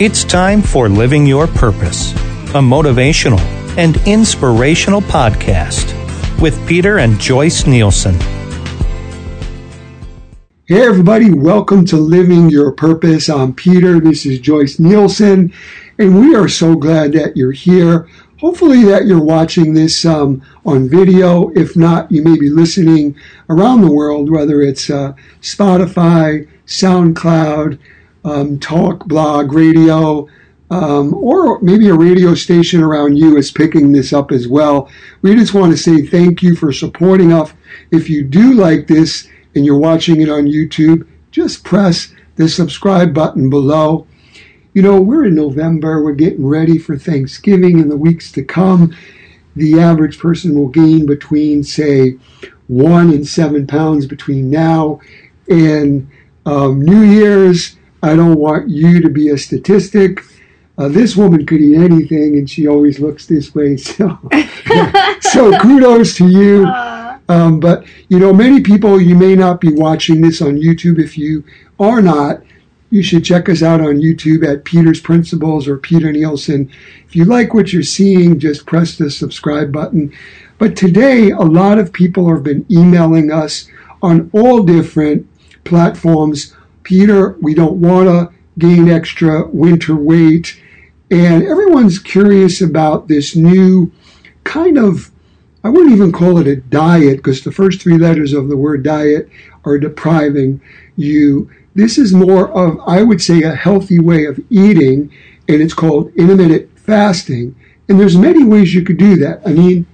It's time for Living Your Purpose, a motivational and inspirational podcast with Peter and Joyce Nielsen. Hey everybody, welcome to Living Your Purpose. I'm Peter, this is Joyce Nielsen, and we are so glad that you're here. Hopefully that you're watching this on video. If not, you may be listening around the world, whether it's Spotify, SoundCloud, talk, blog, radio, or maybe a radio station around you is picking this up as well. We just want to say thank you for supporting us. If you do like this and you're watching it on YouTube, just press the subscribe button below. You know, we're in November. We're getting ready for Thanksgiving and the weeks to come. The average person will gain between, say, 1 and 7 pounds between now and New Year's. I don't want you to be a statistic. This woman could eat anything, and she always looks this way. So, so kudos to you. But, you know, many people, you may not be watching this on YouTube. If you are not, you should check us out on YouTube at Peter's Principles or Peter Nielsen. If you like what you're seeing, just press the subscribe button. But today, a lot of people have been emailing us on all different platforms. Peter, we don't want to gain extra winter weight. And everyone's curious about this new kind of, I wouldn't even call it a diet, because the first three letters of the word diet are depriving you. This is more of, I would say, a healthy way of eating, and it's called intermittent fasting. And there's many ways you could do that. I mean,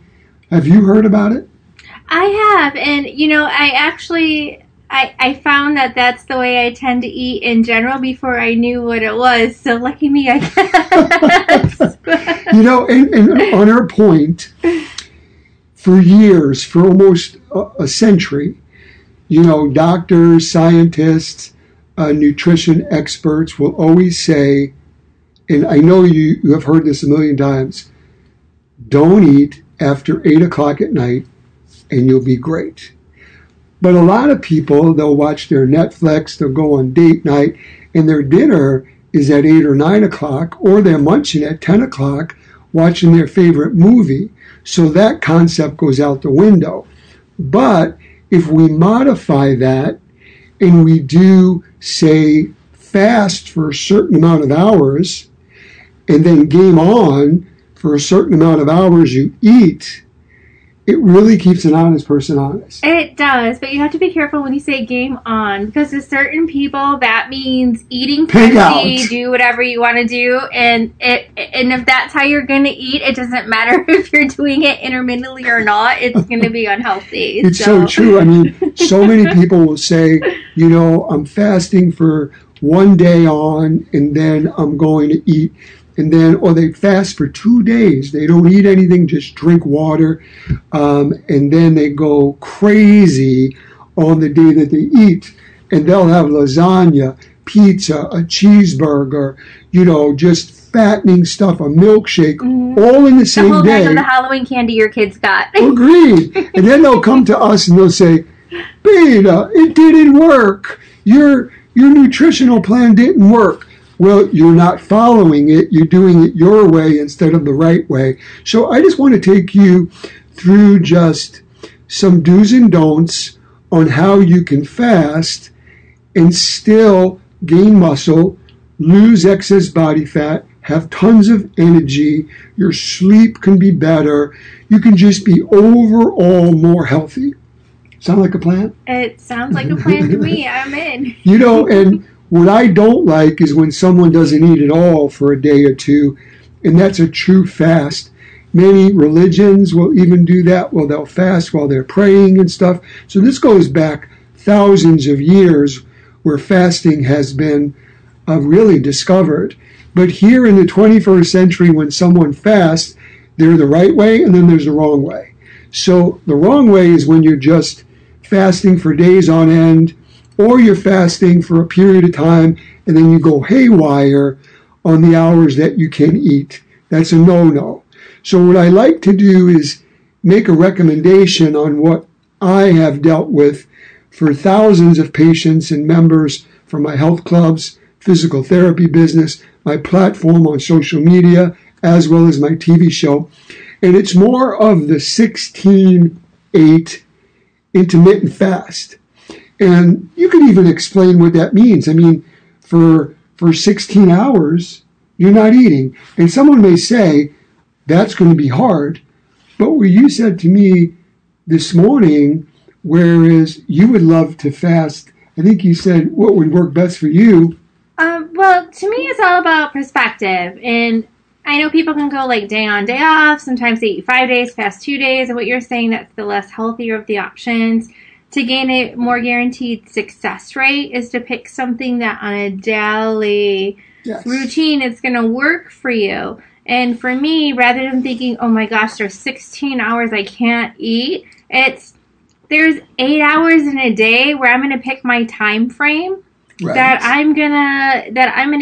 have you heard about it? I have, and you know, I found that that's the way I tend to eat in general before I knew what it was. So lucky me, I guess. You know, and on our point, for years, for almost a century, you know, doctors, scientists, nutrition experts will always say, and I know you have heard this a million times, don't eat after 8 o'clock at night and you'll be great. But a lot of people, they'll watch their Netflix, they'll go on date night, and their dinner is at 8 or 9 o'clock, or they're munching at 10 o'clock, watching their favorite movie. So that concept goes out the window. But if we modify that and we do, say, fast for a certain amount of hours, and then game on for a certain amount of hours you eat, it really keeps an honest person honest. It does, but you have to be careful when you say game on, because to certain people that means eating plenty, do whatever you want to do, and if that's how you're going to eat, it doesn't matter if you're doing it intermittently or not, it's going to be unhealthy. It's so true. I mean, so many people will say, you know, I'm fasting for 1 day on, and then I'm going to eat. And then, or they fast for 2 days. They don't eat anything, just drink water. And then they go crazy on the day that they eat. And they'll have lasagna, pizza, a cheeseburger, you know, just fattening stuff, a milkshake, all in the same day. The whole night of the Halloween candy your kids got. Agreed. And then they'll come to us and they'll say, Beta, it didn't work. Your nutritional plan didn't work. Well, you're not following it. You're doing it your way instead of the right way. So I just want to take you through just some do's and don'ts on how you can fast and still gain muscle, lose excess body fat, have tons of energy, your sleep can be better, you can just be overall more healthy. Sound like a plan? It sounds like a plan to me. I'm in. You know, and what I don't like is when someone doesn't eat at all for a day or two, and that's a true fast. Many religions will even do that. Well, they'll fast while they're praying and stuff. So this goes back thousands of years where fasting has been really discovered. But here in the 21st century, when someone fasts, they're the right way, and then there's the wrong way. So the wrong way is when you're just fasting for days on end, or you're fasting for a period of time, and then you go haywire on the hours that you can eat. That's a no-no. So what I like to do is make a recommendation on what I have dealt with for thousands of patients and members from my health clubs, physical therapy business, my platform on social media, as well as my TV show. And it's more of the 16-8 intermittent fast. And you can even explain what that means. I mean, for 16 hours, you're not eating. And someone may say, that's going to be hard. But what you said to me this morning, whereas you would love to fast, I think you said what would work best for you. Well, to me, it's all about perspective. And I know people can go like day on, day off. Sometimes they eat 5 days, fast 2 days. And what you're saying, that's the less healthier of the options. To gain a more guaranteed success rate is to pick something that on a daily routine is going to work for you. And for me, rather than thinking, oh my gosh, there's 16 hours I can't eat, it's there's 8 hours in a day where I'm going to pick my time frame. Right. That I'm gonna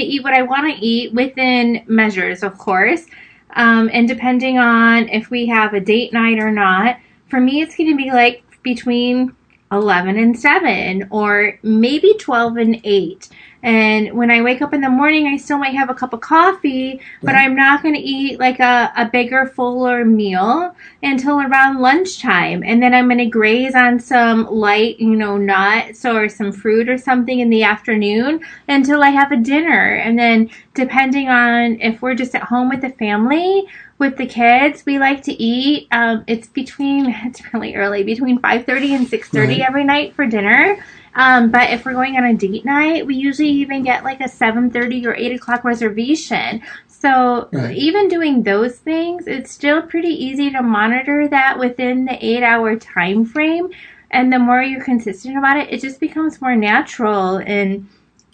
eat what I want to eat within measures, of course, and depending on if we have a date night or not. For me, it's going to be like between 11 and 7, or maybe 12 and 8. And when I wake up in the morning, I still might have a cup of coffee, but I'm not going to eat like a bigger, fuller meal until around lunchtime. And then I'm going to graze on some light, nuts or some fruit or something in the afternoon until I have a dinner. And then depending on if we're just at home with the family, with the kids, we like to eat. It's really early, between 5:30 and 6:30 every night for dinner. But if we're going on a date night, we usually even get like a 7:30 or 8 o'clock reservation. So even doing those things, it's still pretty easy to monitor that within the 8-hour time frame. And the more you're consistent about it, it just becomes more natural. And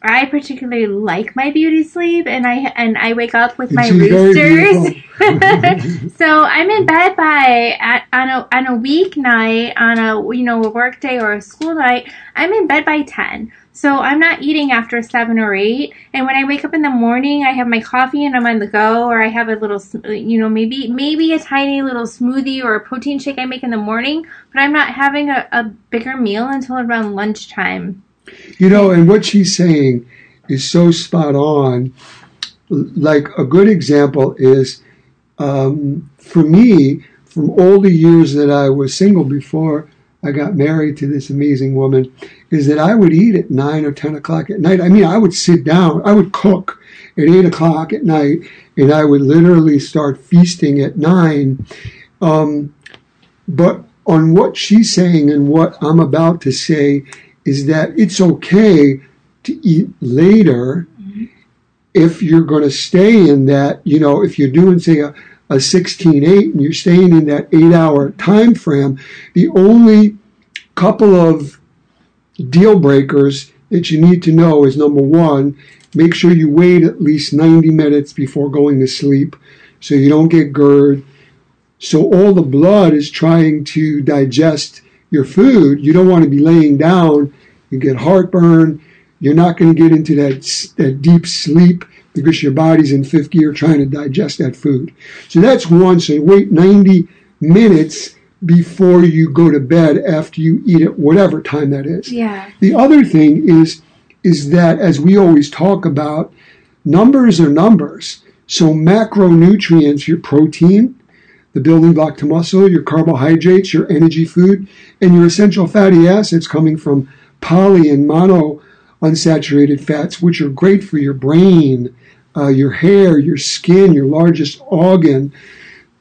I particularly like my beauty sleep, and I wake up with my roosters. So I'm in bed by on a weeknight, on a a work day or a school night. I'm in bed by 10, so I'm not eating after 7 or 8. And when I wake up in the morning, I have my coffee and I'm on the go, or I have a little maybe a tiny little smoothie or a protein shake I make in the morning. But I'm not having a bigger meal until around lunchtime. And what she's saying is so spot on. Like a good example is, for me, from all the years that I was single before I got married to this amazing woman, is that I would eat at 9 or 10 o'clock at night. I mean, I would sit down, I would cook at 8 o'clock at night, and I would literally start feasting at 9. But on what she's saying and what I'm about to say is that it's okay to eat later if you're going to stay in that, if you're doing, say, a 16-8 and you're staying in that 8-hour time frame. The only couple of deal breakers that you need to know is, number one, make sure you wait at least 90 minutes before going to sleep so you don't get GERD. So all the blood is trying to digest your food. You don't want to be laying down. You get heartburn. You're not going to get into that deep sleep because your body's in fifth gear trying to digest that food. So that's one. So wait 90 minutes before you go to bed after you eat at whatever time that is. Yeah. The other thing is that, as we always talk about, numbers are numbers. So macronutrients, your protein, the building block to muscle, your carbohydrates, your energy food, and your essential fatty acids coming from poly and monounsaturated fats, which are great for your brain, your hair, your skin, your largest organ.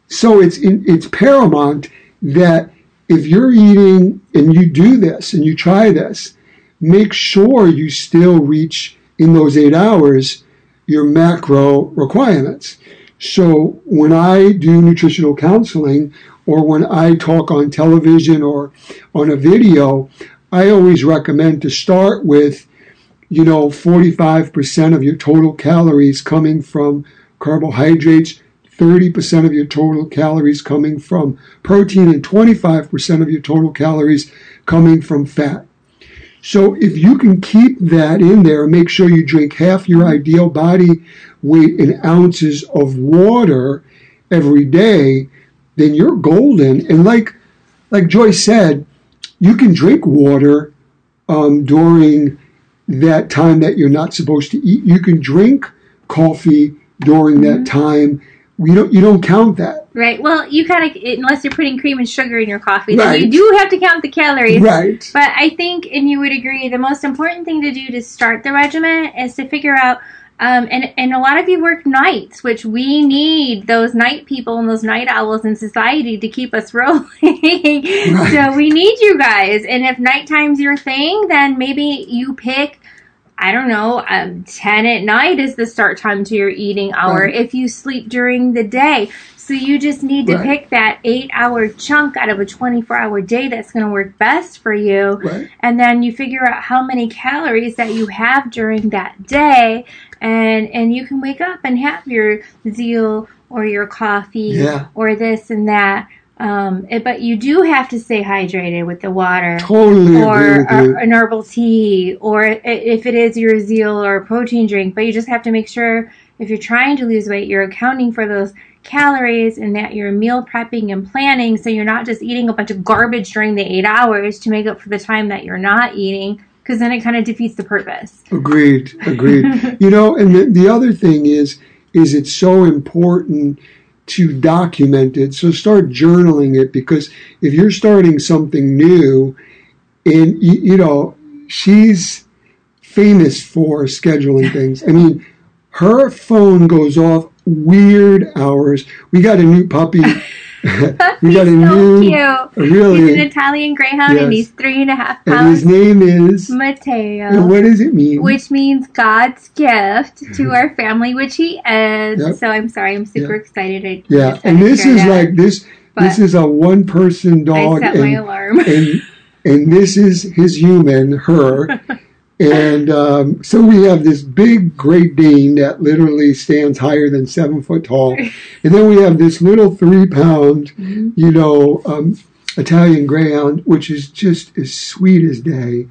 So it's paramount that if you're eating and you do this and you try this, make sure you still reach in those 8 hours your macro requirements. So when I do nutritional counseling, or when I talk on television or on a video, I always recommend to start with, 45% of your total calories coming from carbohydrates, 30% of your total calories coming from protein, and 25% of your total calories coming from fat. So if you can keep that in there, make sure you drink half your ideal body weight in ounces of water every day, then you're golden. And like Joyce said, you can drink water during that time that you're not supposed to eat. You can drink coffee during that time. You don't count that. Right. Well, you kind of, unless you're putting cream and sugar in your coffee, right. So you do have to count the calories. Right. But I think, and you would agree, the most important thing to do to start the regimen is to figure out, and a lot of you work nights, which we need those night people and those night owls in society to keep us rolling. Right. So we need you guys. And if nighttime's your thing, then maybe you pick, I don't know, 10 at night is the start time to your eating hour, right. If you sleep during the day. So you just need to pick that 8-hour chunk out of a 24-hour day that's going to work best for you. Right. And then you figure out how many calories that you have during that day. And you can wake up and have your zeal or your coffee or this and that. But you do have to stay hydrated with the water, or an herbal tea, or if it is your zeal or a protein drink. But you just have to make sure if you're trying to lose weight, you're accounting for those calories and that you're meal prepping and planning, so you're not just eating a bunch of garbage during the 8 hours to make up for the time that you're not eating, because then it kind of defeats the purpose. Agreed. You know, and the other thing is it's so important to document it. So start journaling it, because if you're starting something new, and you know, she's famous for scheduling things. I mean, her phone goes off weird hours. We got a new puppy. He's so cute. Really, he's an Italian greyhound, and he's 3.5 pounds. And his name is Matteo. And what does it mean? Which means God's gift to our family, which he is. Yep. So I'm sorry, I'm super excited. And this is like this. But this is a one-person dog. I set my alarm. and this is his human, her. And so we have this big Great Dane that literally stands higher than 7 foot tall. And then we have this little 3-pound, Italian greyhound, which is just as sweet as day.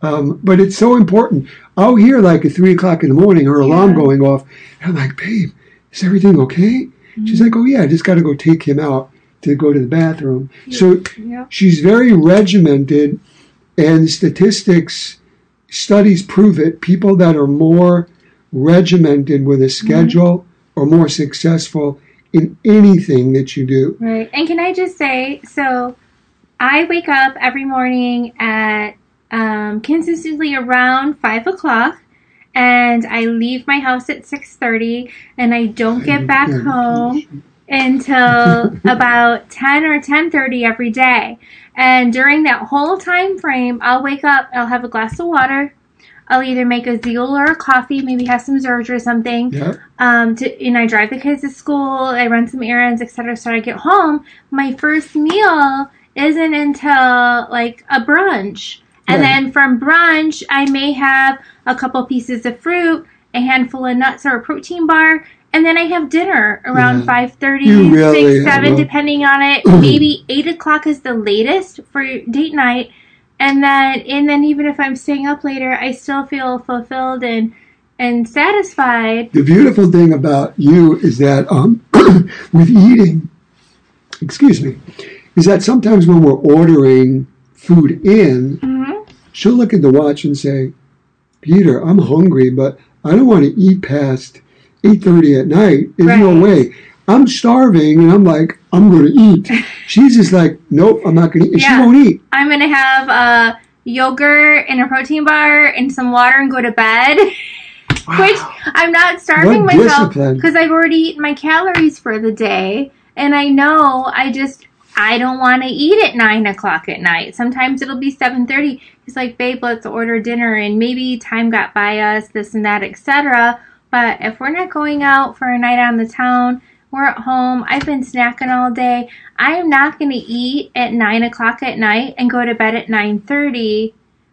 But it's so important. I'll hear like at 3 o'clock in the morning, her alarm going off. And I'm like, babe, is everything okay? Mm-hmm. She's like, oh yeah, I just got to go take him out to go to the bathroom. Yeah. So she's very regimented, and studies prove it. People that are more regimented with a schedule are more successful in anything that you do. Right. And can I just say, so I wake up every morning at consistently around 5 o'clock, and I leave my house at 6:30, and I don't get back home until about 10 or 10:30 every day. And during that whole time frame, I'll wake up, I'll have a glass of water, I'll either make a zeal or a coffee, maybe have some zerge or something, and I drive the kids to school, I run some errands, etc. So I get home, my first meal isn't until like a brunch. And then from brunch, I may have a couple pieces of fruit, a handful of nuts or a protein bar. And then I have dinner around 5:30, really 6, 7, depending on it. Maybe 8 o'clock is the latest for date night. And then even if I'm staying up later, I still feel fulfilled and satisfied. The beautiful thing about you is that with eating, is that sometimes when we're ordering food in, she'll look at the watch and say, Peter, I'm hungry, but I don't want to eat past 8:30 at night. There's no way. I'm starving, and I'm like, I'm going to eat. She's just like, nope, I'm not going to eat. She won't eat. I'm going to have yogurt and a protein bar and some water and go to bed, which I'm not starving myself because I've already eaten my calories for the day, and I know I don't want to eat at 9 o'clock at night. Sometimes it'll be 7:30. It's like, babe, let's order dinner, and maybe time got by us, this and that, etc. But if we're not going out for a night on the town, we're at home, I've been snacking all day, I am not going to eat at 9 o'clock at night and go to bed at 9:30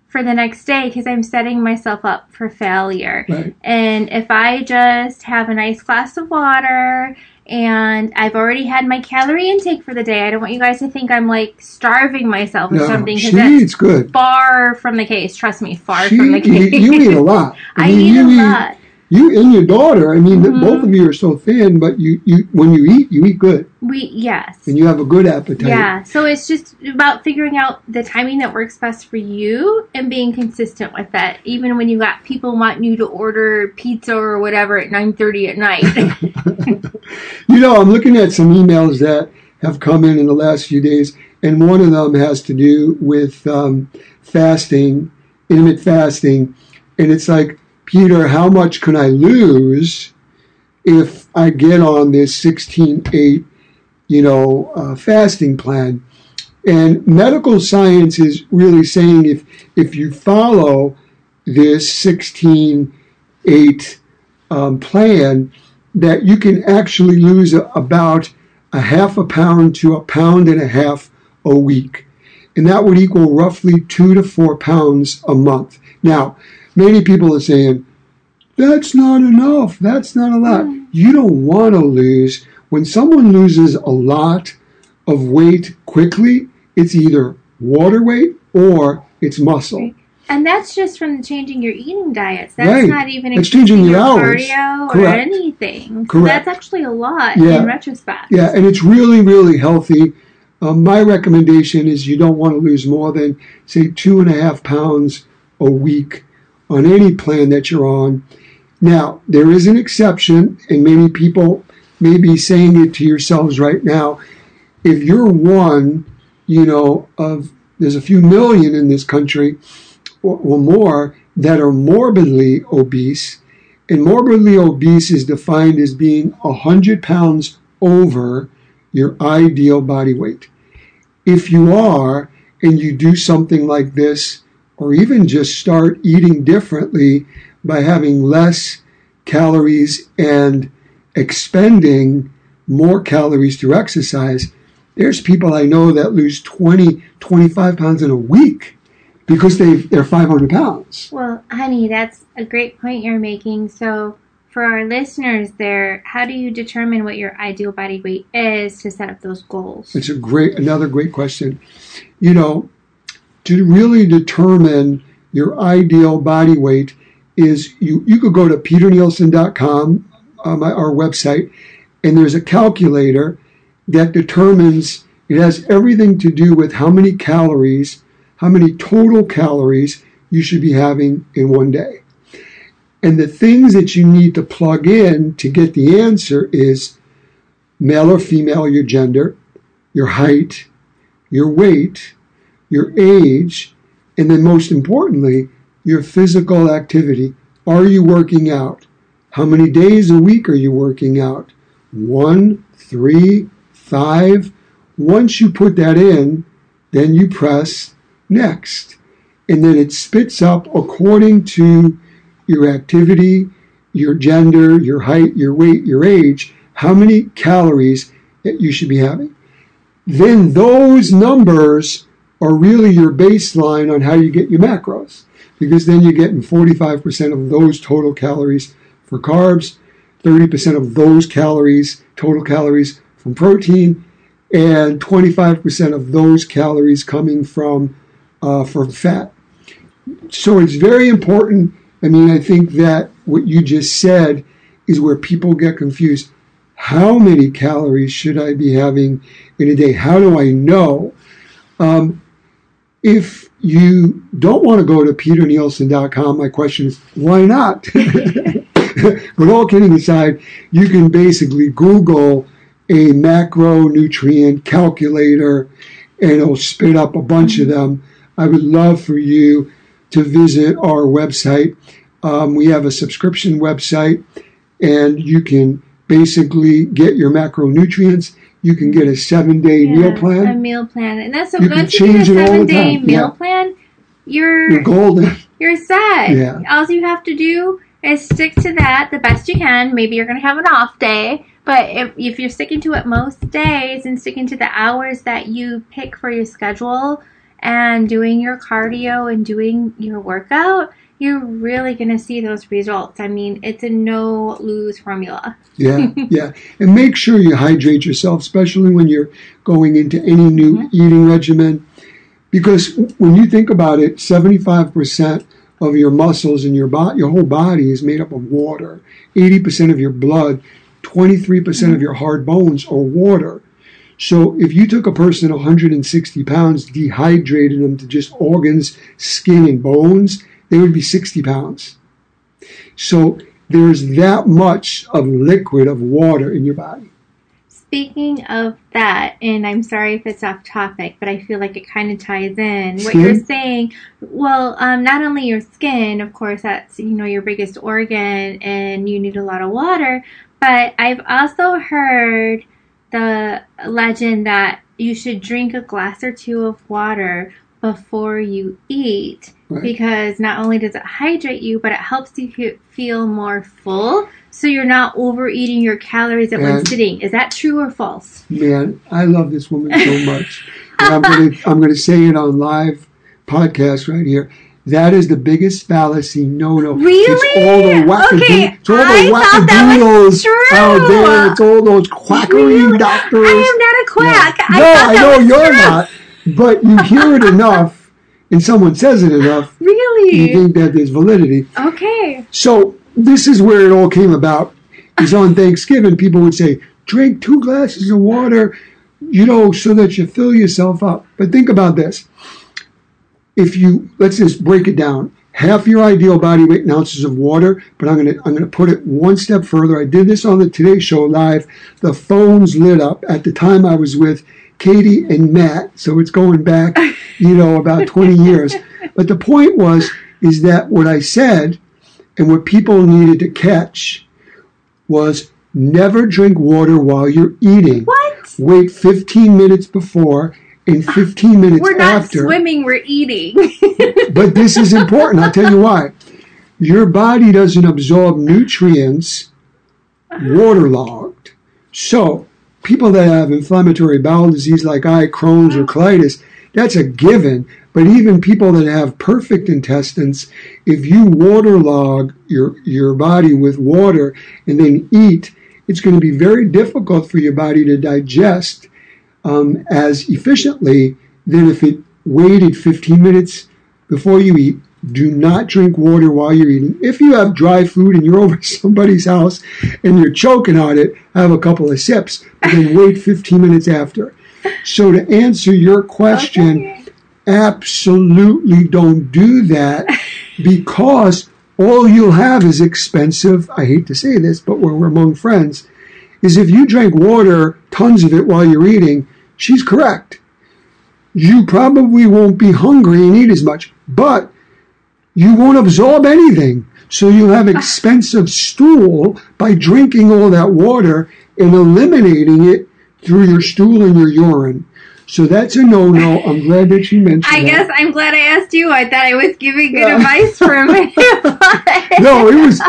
for the next day, because I'm setting myself up for failure. Right. And if I just have a nice glass of water, and I've already had my calorie intake for the day, I don't want you guys to think I'm like starving myself or something. She eats good. Far from the case. Trust me, from the case. You eat a lot. I mean, you eat a lot. You and your daughter, I mean, both of you are so thin, but you when you eat good. Yes. And you have a good appetite. Yeah. So it's just about figuring out the timing that works best for you and being consistent with that. Even when you got people wanting you to order pizza or whatever at 9:30 at night. You know, I'm looking at some emails that have come in the last few days, and one of them has to do with fasting, intermittent fasting. And it's like, Peter, how much can I lose if I get on this 16-8, fasting plan? And medical science is really saying if you follow this 16-8 plan, that you can actually lose about a half a pound to a pound and a half a week. And that would equal roughly 2 to 4 pounds a month. Now, many people are saying, that's not enough. That's not a lot. You don't want to lose. When someone loses a lot of weight quickly, it's either water weight or it's muscle. And that's just from changing your eating diets. That's right. Not even changing your hours. Cardio Correct. Or anything. Correct. So that's actually a lot in retrospect. Yeah, and it's really, really healthy. My recommendation is you don't want to lose more than, say, 2.5 pounds a week on any plan that you're on. Now, there is an exception, and many people may be saying it to yourselves right now. If you're one, there's a few million in this country or more that are morbidly obese, and morbidly obese is defined as being 100 pounds over your ideal body weight. If you are, and you do something like this, or even just start eating differently by having less calories and expending more calories through exercise, there's people I know that lose 20, 25 pounds in a week. Because they're 500 pounds. Well, honey, that's a great point you're making. So for our listeners there, how do you determine what your ideal body weight is to set up those goals? It's another great question. To really determine your ideal body weight is you could go to peternielsen.com, our website, and there's a calculator that determines, it has everything to do with how many total calories you should be having in one day. And the things that you need to plug in to get the answer is male or female, your gender, your height, your weight, your age, and then most importantly, your physical activity. Are you working out? How many days a week are you working out? 1, 3, 5. Once you put that in, then you press next, and then it spits up according to your activity, your gender, your height, your weight, your age, how many calories that you should be having. Then those numbers are really your baseline on how you get your macros, because then you're getting 45% of those total calories for carbs, 30% of those total calories from protein, and 25% of those calories coming from fat. So it's very important. I mean, I think that what you just said is where people get confused. How many calories should I be having in a day? How do I know? If you don't want to go to peternielsen.com, my question is, why not? But all kidding aside, you can basically Google a macronutrient calculator and it'll spit up a bunch of them. I would love for you to visit our website. We have a subscription website, and you can basically get your macronutrients. You can get a 7-day meal plan. A meal plan. And that's once you get a 7-day meal plan, you're golden. You're set. Yeah. All you have to do is stick to that the best you can. Maybe you're going to have an off day. But if you're sticking to it most days and sticking to the hours that you pick for your schedule and doing your cardio and doing your workout, you're really going to see those results. I mean, it's a no-lose formula. Yeah. And make sure you hydrate yourself, especially when you're going into any new eating regimen. Because when you think about it, 75% of your muscles and your whole body is made up of water, 80% of your blood, 23% of your hard bones are water. So if you took a person 160 pounds, dehydrated them to just organs, skin, and bones, they would be 60 pounds. So there's that much of liquid, of water in your body. Speaking of that, and I'm sorry if it's off topic, but I feel like it kind of ties in what you're saying. Well, not only your skin, of course, that's, you know, your biggest organ and you need a lot of water, but I've also heard the legend that you should drink a glass or two of water before you eat, right? Because not only does it hydrate you, but it helps you feel more full, so you're not overeating your calories at one sitting. Is that true or false? Man, I love this woman so much. And I'm going to say it on live podcast right here. That is the biggest fallacy. No. Really? It's all the wacky doodles out there. It's all those quackery doctors. I am not a quack. No, I know you're not. But you hear it enough, and someone says it enough, really, you think that there's validity. Okay. So this is where it all came about. Is on Thanksgiving, people would say, drink 2 glasses of water, you know, so that you fill yourself up. But think about this. If you, let's just break it down. Half your ideal body weight in ounces of water, but I'm gonna put it one step further. I did this on the Today Show live. The phones lit up. At the time I was with Katie and Matt, so it's going back, you know, about 20 years. But the point was, is that what I said and what people needed to catch was never drink water while you're eating. What? Wait 15 minutes before. In 15 minutes after. We're not swimming, we're eating. But this is important. I'll tell you why. Your body doesn't absorb nutrients waterlogged. So people that have inflammatory bowel disease like I, Crohn's or colitis, that's a given. But even people that have perfect intestines, if you waterlog your body with water and then eat, it's going to be very difficult for your body to digest as efficiently than if it waited 15 minutes before you eat. Do not drink water while you're eating. If you have dry food and you're over somebody's house and you're choking on it, have a couple of sips, but then wait 15 minutes after. So to answer your question, absolutely don't do that, because all you'll have is expensive, I hate to say this, but we're among friends, is if you drink water, tons of it, while you're eating, she's correct. You probably won't be hungry and eat as much, but you won't absorb anything. So you'll have expensive stool by drinking all that water and eliminating it through your stool and your urine. So that's a no-no. I'm glad that you mentioned that. I guess I'm glad I asked you. I thought I was giving good advice for a minute. No, it was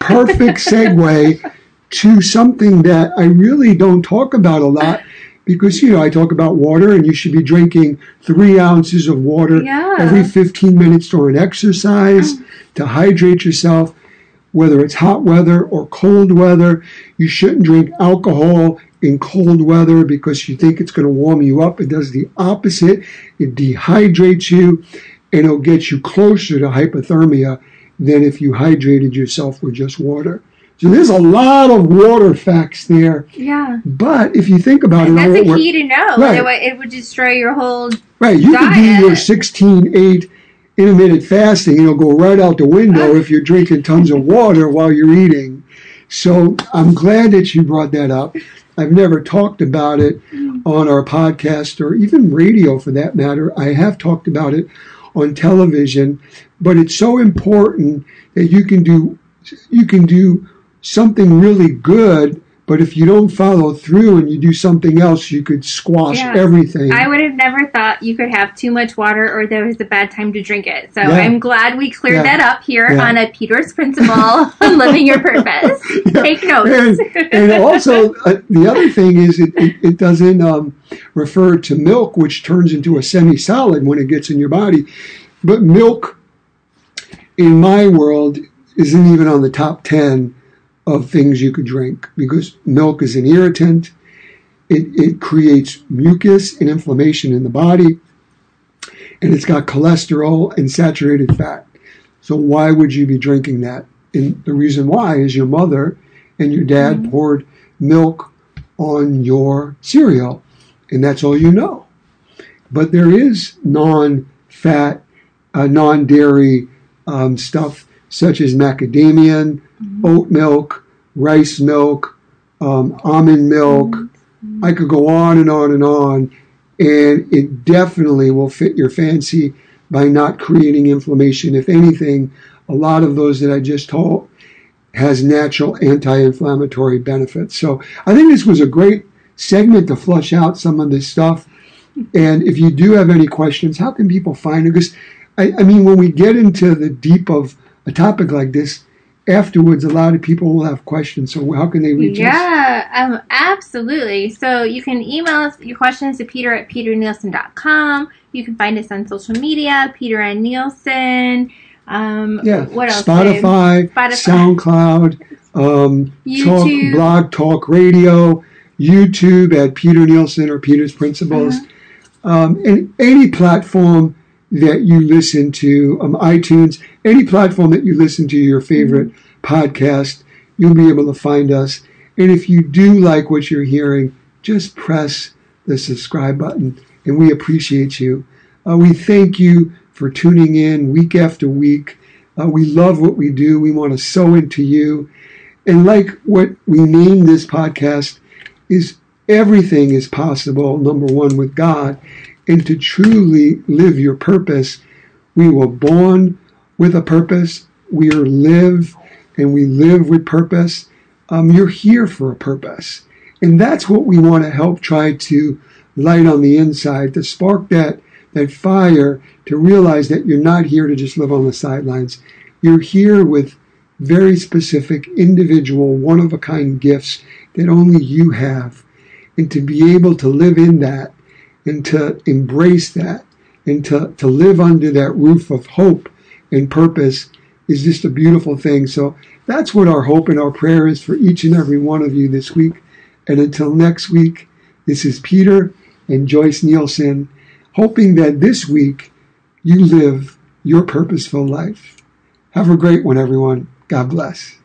perfect segue to something that I really don't talk about a lot, because, you know, I talk about water and you should be drinking 3 ounces of water every 15 minutes during exercise to hydrate yourself, whether it's hot weather or cold weather. You shouldn't drink alcohol in cold weather because you think it's going to warm you up. It does the opposite. It dehydrates you and it'll get you closer to hypothermia than if you hydrated yourself with just water. So there's a lot of water facts there. Yeah. But if you think about it, that's a key to know. Right. It would destroy your whole You could do your 16-8 intermittent fasting, and it'll go right out the window if you're drinking tons of water while you're eating. So I'm glad that you brought that up. I've never talked about it on our podcast or even radio for that matter. I have talked about it on television, but it's so important that you can do something really good, but if you don't follow through and you do something else, you could squash everything. I would have never thought you could have too much water or there was a bad time to drink it. So I'm glad we cleared that up here on a Peter's Principle on Living Your Purpose. Take notes. And also, the other thing is it doesn't refer to milk, which turns into a semi-solid when it gets in your body. But milk, in my world, isn't even on the top 10 of things you could drink, because milk is an irritant. It creates mucus and inflammation in the body, and it's got cholesterol and saturated fat. So why would you be drinking that? And the reason why is your mother and your dad poured milk on your cereal, and that's all you know. But there is non-fat, non-dairy stuff such as macadamia, oat milk, rice milk, almond milk. I could go on and on and on, and it definitely will fit your fancy by not creating inflammation. If anything, a lot of those that I just told has natural anti-inflammatory benefits. So I think this was a great segment to flush out some of this stuff. And if you do have any questions, how can people find it? Because, I mean, when we get into the deep of a topic like this, afterwards, a lot of people will have questions. So how can they reach us? Yeah, absolutely. So you can email us your questions to Peter at peternielsen.com. You can find us on social media, Peter and Nielsen. What else? Spotify, SoundCloud, YouTube. Blog Talk Radio, YouTube at Peter Nielsen or Peter's Principles, and any platform that you listen to, iTunes, any platform that you listen to your favorite podcast, you'll be able to find us. And if you do like what you're hearing, just press the subscribe button, and we appreciate you. We thank you for tuning in week after week. We love what we do. We want to sow into you. And like what we named this podcast is everything is possible, number one, with God. And to truly live your purpose, we were born with a purpose. We are live, and we live with purpose. You're here for a purpose. And that's what we want to help try to light on the inside, to spark that fire, to realize that you're not here to just live on the sidelines. You're here with very specific, individual, one-of-a-kind gifts that only you have. And to be able to live in that, and to embrace that, and to live under that roof of hope and purpose is just a beautiful thing. So that's what our hope and our prayer is for each and every one of you this week. And until next week, this is Peter and Joyce Nielsen, hoping that this week you live your purposeful life. Have a great one, everyone. God bless.